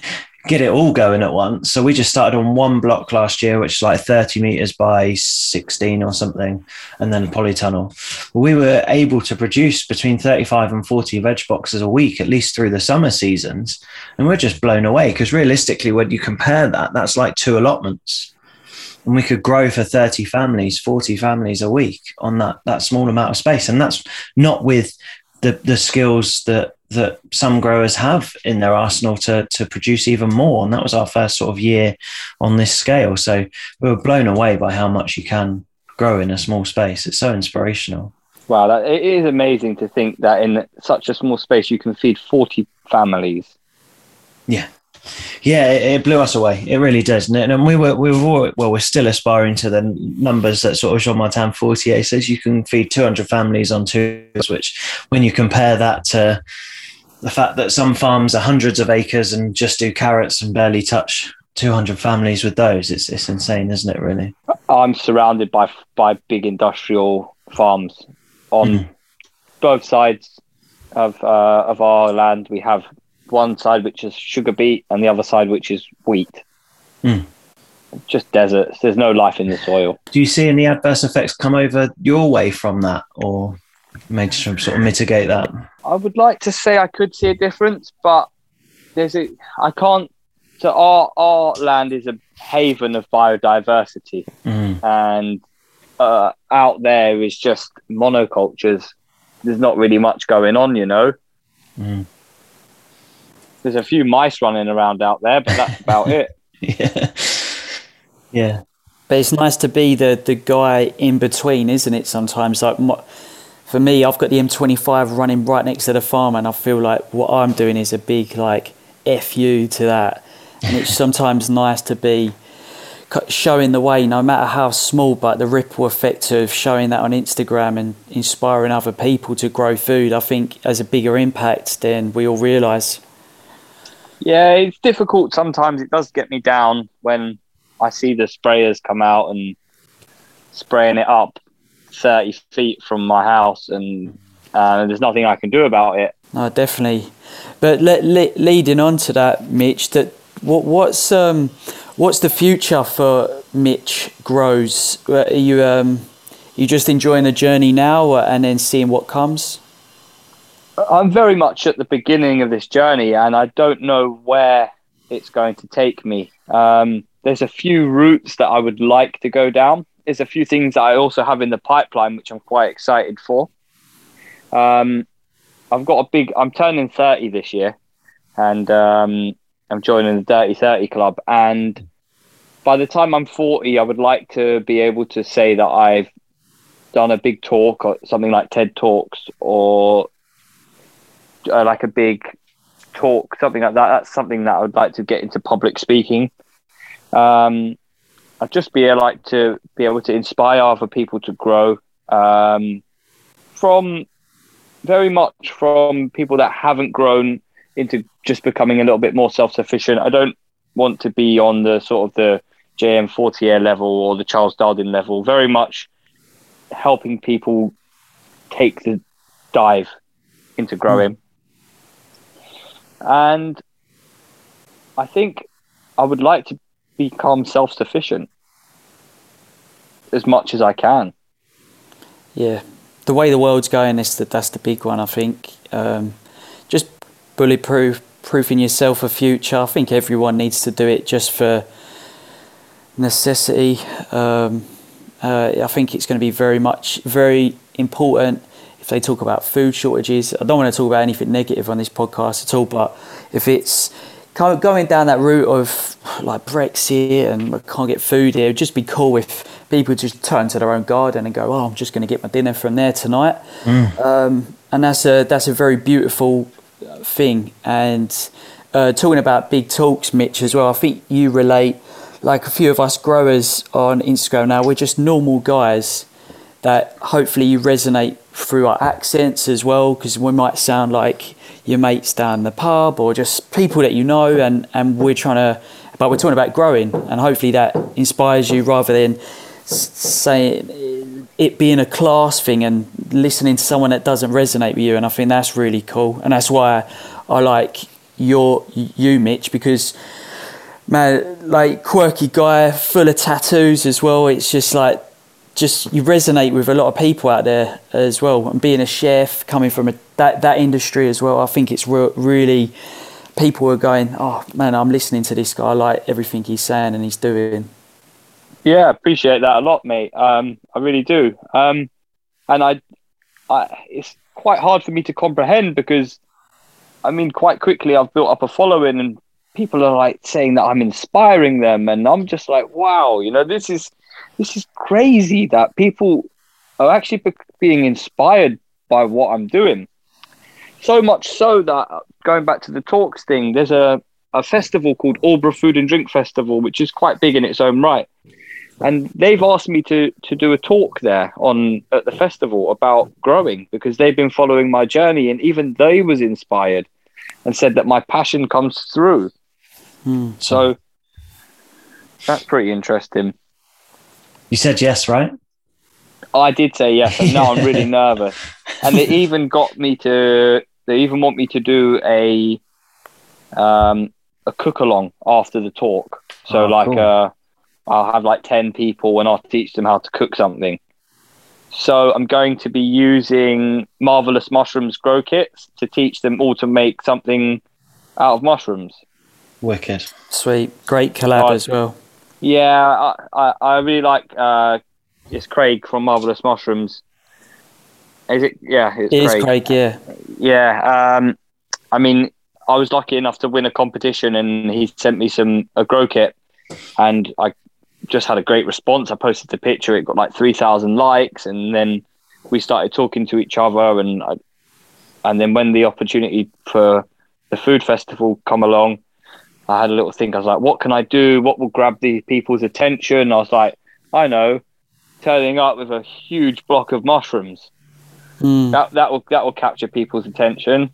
get it all going at once. So we just started on one block last year, which is like thirty meters by sixteen or something, and then a polytunnel. We were able to produce between thirty-five and forty veg boxes a week, at least through the summer seasons. And we're just blown away, because realistically, when you compare that, that's like two allotments. And we could grow for thirty families, forty families a week on that that small amount of space. And that's not with the the skills that that some growers have in their arsenal to to produce even more. And that was our first sort of year on this scale. So we were blown away by how much you can grow in a small space. It's so inspirational. Wow, that, it is amazing to think that in such a small space you can feed forty families. Yeah. Yeah, it blew us away. It really does. And we were, we were all, well, we're still aspiring to the numbers that sort of Jean-Martin Fortier says you can feed two hundred families on two, which when you compare that to the fact that some farms are hundreds of acres and just do carrots and barely touch two hundred families with those, it's it's insane, isn't it, really? I'm surrounded by by big industrial farms on mm. both sides of uh, of our land. We have one side which is sugar beet and the other side which is wheat. Mm. Just deserts. There's no life in the soil. Do you see any adverse effects come over your way from that, or manage to sort of mitigate that? I would like to say I could see a difference, but there's a I can't. So our our land is a haven of biodiversity, mm. and uh, out there is just monocultures. There's not really much going on, you know. Mm. There's a few mice running around out there, but that's about it. Yeah. Yeah, but it's nice to be the the guy in between, isn't it? Sometimes, like my, for me, I've got the M twenty-five running right next to the farm, and I feel like what I'm doing is a big like F you to that. And it's sometimes nice to be showing the way, no matter how small, but the ripple effect of showing that on Instagram and inspiring other people to grow food, I think, has a bigger impact than we all realise. Yeah, it's difficult sometimes. It does get me down when I see the sprayers come out and spraying it up thirty feet from my house, and uh, there's nothing I can do about it. No, definitely. But le- le- leading on to that, Mitch, that what what's um what's the future for Mitch Grows? Are you um you just enjoying the journey now and then seeing what comes? I'm very much at the beginning of this journey, and I don't know where it's going to take me. Um, there's a few routes that I would like to go down. There's a few things that I also have in the pipeline, which I'm quite excited for. Um, I've got a big, I'm turning thirty this year, and um, I'm joining the Dirty thirty Club. And by the time I'm forty, I would like to be able to say that I've done a big talk or something like TED Talks, or uh, like a big talk, something like that. That's something that I would like to get into, public speaking. Um, I'd just be like to be able to inspire other people to grow, um, from very much from people that haven't grown into just becoming a little bit more self-sufficient. I don't want to be on the sort of the J M Fortier level or the Charles Dowding level, very much helping people take the dive into growing. Mm. And I think I would like to become self-sufficient as much as I can. Yeah. The way the world's going, is that that's the big one, I think. Um, just bulletproof, proofing yourself a future. I think everyone needs to do it just for necessity. Um, uh, I think it's going to be very much, very important if they talk about food shortages. I don't want to talk about anything negative on this podcast at all, but if it's kind of going down that route of like Brexit and I can't get food here, it'd just be cool if people just turn to their own garden and go, oh, I'm just going to get my dinner from there tonight. Mm. Um, and that's a that's a very beautiful thing. And uh, talking about big talks, Mitch, as well, I think you relate, like a few of us growers on Instagram now, we're just normal guys that hopefully you resonate through our accents as well, because we might sound like your mates down the pub or just people that you know, and, and we're trying to, but we're talking about growing, and hopefully that inspires you rather than saying it being a class thing and listening to someone that doesn't resonate with you. And I think that's really cool, and that's why I like your you, Mitch, because man, like quirky guy, full of tattoos as well. It's just like, just you resonate with a lot of people out there as well. And being a chef, coming from a, that that industry as well, I think it's re- really people are going, oh man, I'm listening to this guy. I like everything he's saying and he's doing. Yeah, I appreciate that a lot, mate. Um, I really do. Um, and I, I, it's quite hard for me to comprehend because, I mean, quite quickly I've built up a following and people are like saying that I'm inspiring them, and I'm just like, wow, you know, this is. This is crazy that people are actually be- being inspired by what I'm doing. So much so that, going back to the talks thing, there's a, a festival called Albra Food and Drink Festival, which is quite big in its own right. And they've asked me to to do a talk there on at the festival about growing, because they've been following my journey, and even they was inspired and said that my passion comes through. Mm. So that's pretty interesting. You said yes, right? I did say yes, and now I'm really nervous. And they even got me to, they even want me to do a um, a cook-along after the talk. So oh, like cool. uh, I'll have like ten people and I'll teach them how to cook something. So I'm going to be using Marvelous Mushrooms grow kits to teach them all to make something out of mushrooms. Wicked. Sweet. Great collab I, as well. Yeah, I, I, I really like... Uh, it's Craig from Marvelous Mushrooms. Is it? Yeah, it's it Craig. It is Craig, yeah. Yeah. Um, I mean, I was lucky enough to win a competition and he sent me some a grow kit and I just had a great response. I posted the picture. It got like three thousand likes and then we started talking to each other and I, and then when the opportunity for the food festival come along, I had a little think. I was like, what can I do? What will grab the people's attention? I was like, I know. Turning up with a huge block of mushrooms, mm. that that will that will capture people's attention.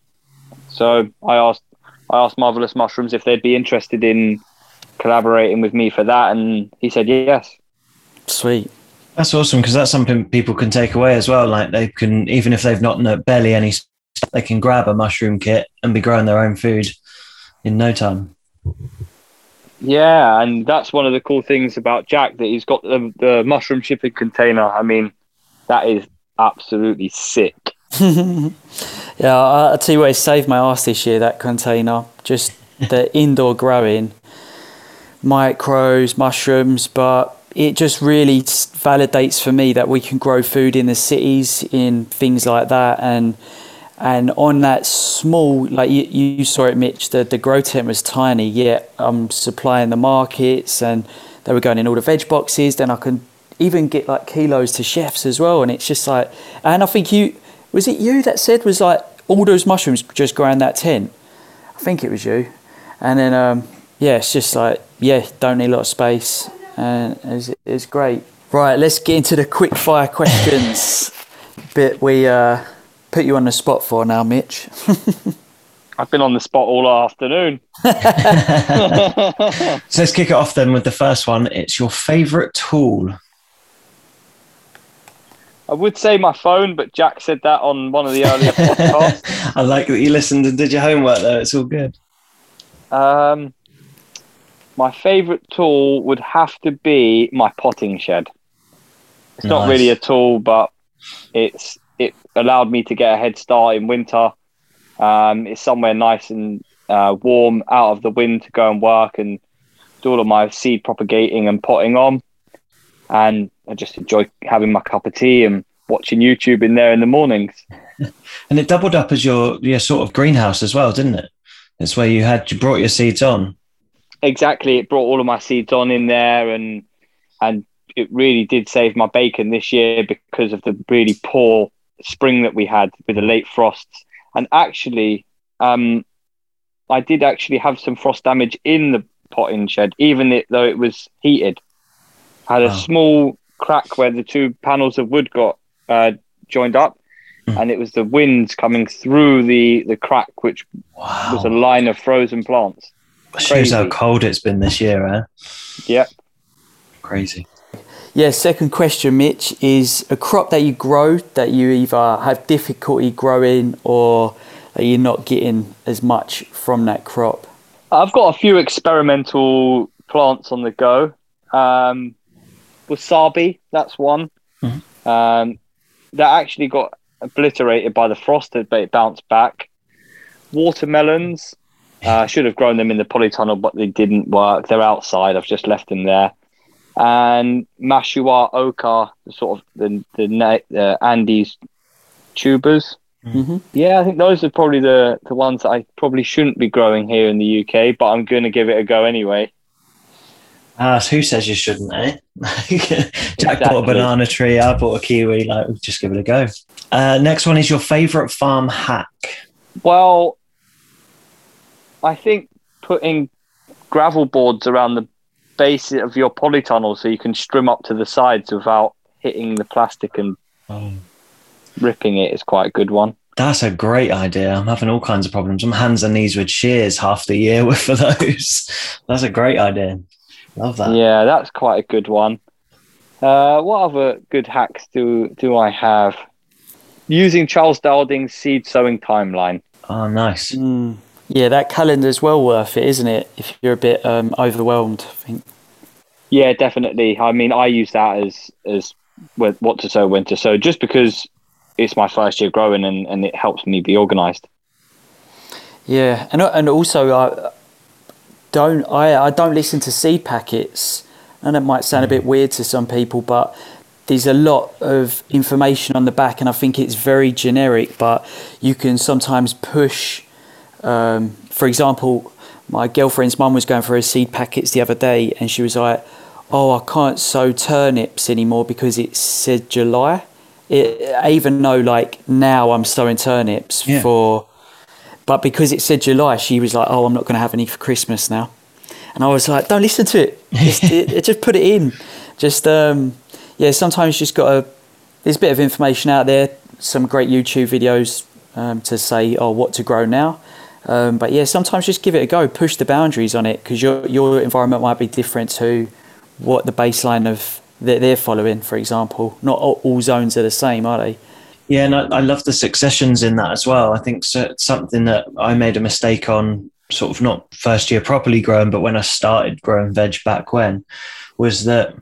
So I asked I asked Marvelous Mushrooms if they'd be interested in collaborating with me for that, and he said yes. Sweet, that's awesome because that's something people can take away as well. Like they can, even if they've not barely any, they can grab a mushroom kit and be growing their own food in no time. Yeah, and that's one of the cool things about Jack, that he's got the, the mushroom shipping container. I mean, that is absolutely sick. Yeah, I'll tell you what, it saved my ass this year, that container. Just the indoor growing, micros, mushrooms, but it just really validates for me that we can grow food in the cities, in things like that, and... And on that small, like you, you saw it, Mitch, the, the grow tent was tiny, yet I'm supplying the markets and they were going in all the veg boxes. Then I can even get like kilos to chefs as well. And it's just like, and I think you, was it you that said was like all those mushrooms just growing that tent? I think it was you. And then, um, yeah, it's just like, yeah, don't need a lot of space. And it's, it's great. Right, let's get into the quick fire questions bit we... Uh, put you on the spot for now, Mitch. I've been on the spot all afternoon. So let's kick it off then with the first one. It's your favourite tool. I would say my phone, but Jack said that on one of the earlier podcasts. I like that you listened and did your homework though. It's all good. Um, my favourite tool would have to be my potting shed. It's nice. Not really a tool, but it's... It allowed me to get a head start in winter. Um, it's somewhere nice and uh, warm out of the wind to go and work and do all of my seed propagating and potting on. And I just enjoy having my cup of tea and watching YouTube in there in the mornings. And it doubled up as your, your sort of greenhouse as well, didn't it? That's where you had you brought your seeds on. Exactly. It brought all of my seeds on in there and and it really did save my bacon this year because of the really poor spring that we had with the late frosts. And actually um I did actually have some frost damage in the potting shed, even it, though it was heated. I had wow. a small crack where the two panels of wood got uh joined up, mm. and it was the winds coming through the the crack, which wow. was a line of frozen plants. It shows how cold it's been this year, eh? Yep. Crazy. Yeah, second question, Mitch, is a crop that you grow that you either have difficulty growing or that you're not getting as much from that crop? I've got a few experimental plants on the go. Um, wasabi, that's one. Mm-hmm. Um, that actually got obliterated by the frost, but it bounced back. Watermelons, I uh, should have grown them in the polytunnel, but they didn't work. They're outside, I've just left them there. And mashua oka, the sort of the the, the Andes tubers. Mm-hmm. Yeah, I think those are probably the, the ones that I probably shouldn't be growing here in the U K, but I'm going to give it a go anyway. Ah, uh, so who says you shouldn't, eh? Jack exactly. Bought a banana tree, I bought a kiwi, like, we'll just give it a go. Uh, next one is your favourite farm hack. Well, I think putting gravel boards around the base of your polytunnel so you can strim up to the sides without hitting the plastic and oh. ripping it is quite a good one. That's a great idea. I'm having all kinds of problems. I'm hands and knees with shears half the year with for those. That's a great idea. Love that. Yeah, that's quite a good one. Uh, what other good hacks do do I have? Using Charles Dowding's seed sowing timeline. Oh, nice. Mm. Yeah, that calendar's well worth it, isn't it? If you're a bit um, overwhelmed, I think. Yeah, definitely. I mean, I use that as as what to sow, when to sow, just because it's my first year growing, and, and it helps me be organised. Yeah, and and also I don't I I don't listen to seed packets, and it might sound a bit weird to some people, but there's a lot of information on the back, and I think it's very generic. But you can sometimes push. Um, for example, my girlfriend's mum was going for her seed packets the other day, and she was like, "Oh, I can't sow turnips anymore because it said July." It, even though, like, now I'm sowing turnips yeah. for. But because it said July, she was like, "Oh, I'm not going to have any for Christmas now." And I was like, "Don't listen to it. Just, it, just put it in. Just um, yeah. Sometimes you just got to. There's a bit of information out there. Some great YouTube videos um, to say, oh, what to grow now. Um, but yeah, sometimes just give it a go. Push the boundaries on it, because your your environment might be different to what the baseline of that they're following. For example, not all, all zones are the same, are they? Yeah, and I, I love the successions in that as well. I think so, something that I made a mistake on, sort of not first year properly growing, but when I started growing veg back when, was that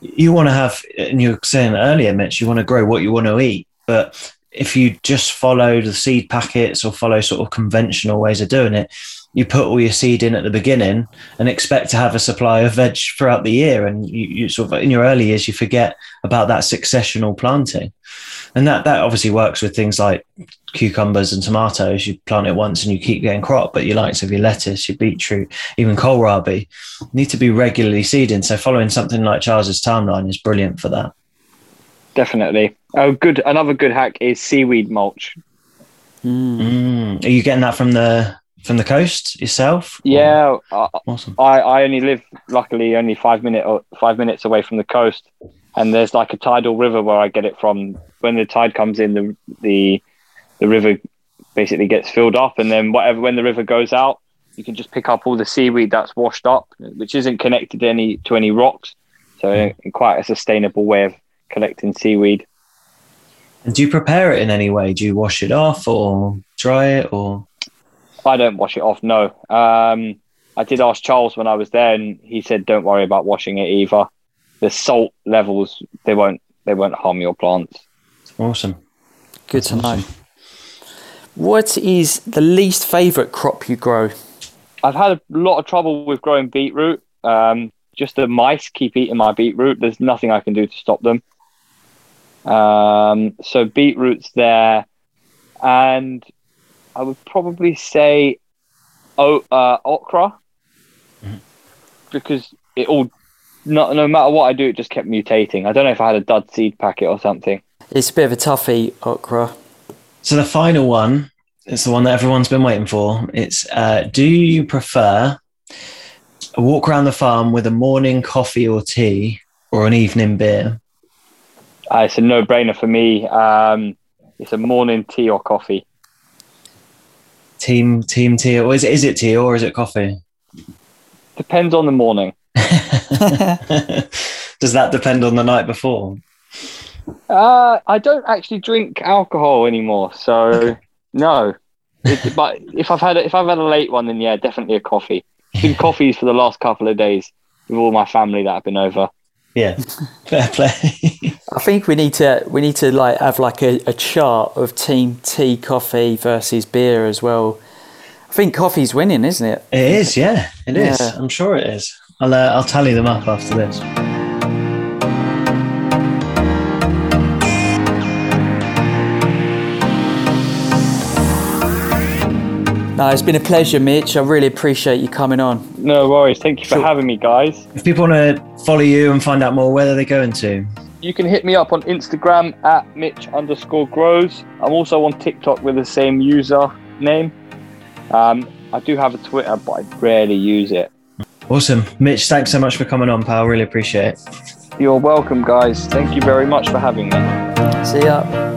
you want to have, and you were saying earlier, Mitch, you want to grow what you want to eat. But if you just follow the seed packets or follow sort of conventional ways of doing it, you put all your seed in at the beginning and expect to have a supply of veg throughout the year. And you, you sort of, in your early years, you forget about that successional planting. And that, that obviously works with things like cucumbers and tomatoes. You plant it once and you keep getting crop, but your likes of your lettuce, your beetroot, even kohlrabi need to be regularly seeding. So following something like Charles's timeline is brilliant for that. Definitely. Oh, good. Another good hack is seaweed mulch. Mm. Mm. Are you getting that from the, From the coast yourself? Yeah, I, awesome. I, I only live, luckily, only five minute or five minutes away from the coast, and there's like a tidal river where I get it from. When the tide comes in, the the the river basically gets filled up, and then whatever when the river goes out, you can just pick up all the seaweed that's washed up, which isn't connected to any to any rocks. So, mm. in quite a sustainable way of collecting seaweed. And do you prepare it in any way? Do you wash it off or dry it or? I don't wash it off, no. Um, I did ask Charles when I was there, and he said, "Don't worry about washing it either. The salt levels they won't they won't harm your plants." Awesome. Good That's to awesome. know. What is the least favourite crop you grow? I've had a lot of trouble with growing beetroot. Um, just the mice keep eating my beetroot. There's nothing I can do to stop them. Um, so beetroot's there, and I would probably say oh, uh, okra, mm-hmm. because it all, no, no matter what I do, it just kept mutating. I don't know if I had a dud seed packet or something. It's a bit of a toughie, okra. So the final one is the one that everyone's been waiting for. It's, uh, do you prefer a walk around the farm with a morning coffee or tea or an evening beer? Uh, it's a no-brainer for me. Um, it's a morning tea or coffee. Team team tea, or is it, is it tea or is it coffee? Depends on the morning. Does that depend on the night before? Uh, I don't actually drink alcohol anymore, so okay. no. It, but if I've had if I've had a late one, then yeah, definitely a coffee. It's been coffees for the last couple of days with all my family that have been over. Yeah, fair play. I think we need to we need to like have like a, a chart of team tea, coffee versus beer as well. I think coffee's winning, isn't it? It is, yeah, it yeah. is. I'm sure it is. I'll uh, I'll tally them up after this. No, it's been a pleasure, Mitch. I really appreciate you coming on. No worries. Thank you for sure. having me, guys. If people want to follow you and find out more, where are they going to? You can hit me up on Instagram at Mitch underscore Grows. I'm also on TikTok with the same username. Um, I do have a Twitter, but I rarely use it. Awesome. Mitch, thanks so much for coming on, pal. Really appreciate it. You're welcome, guys. Thank you very much for having me. See ya.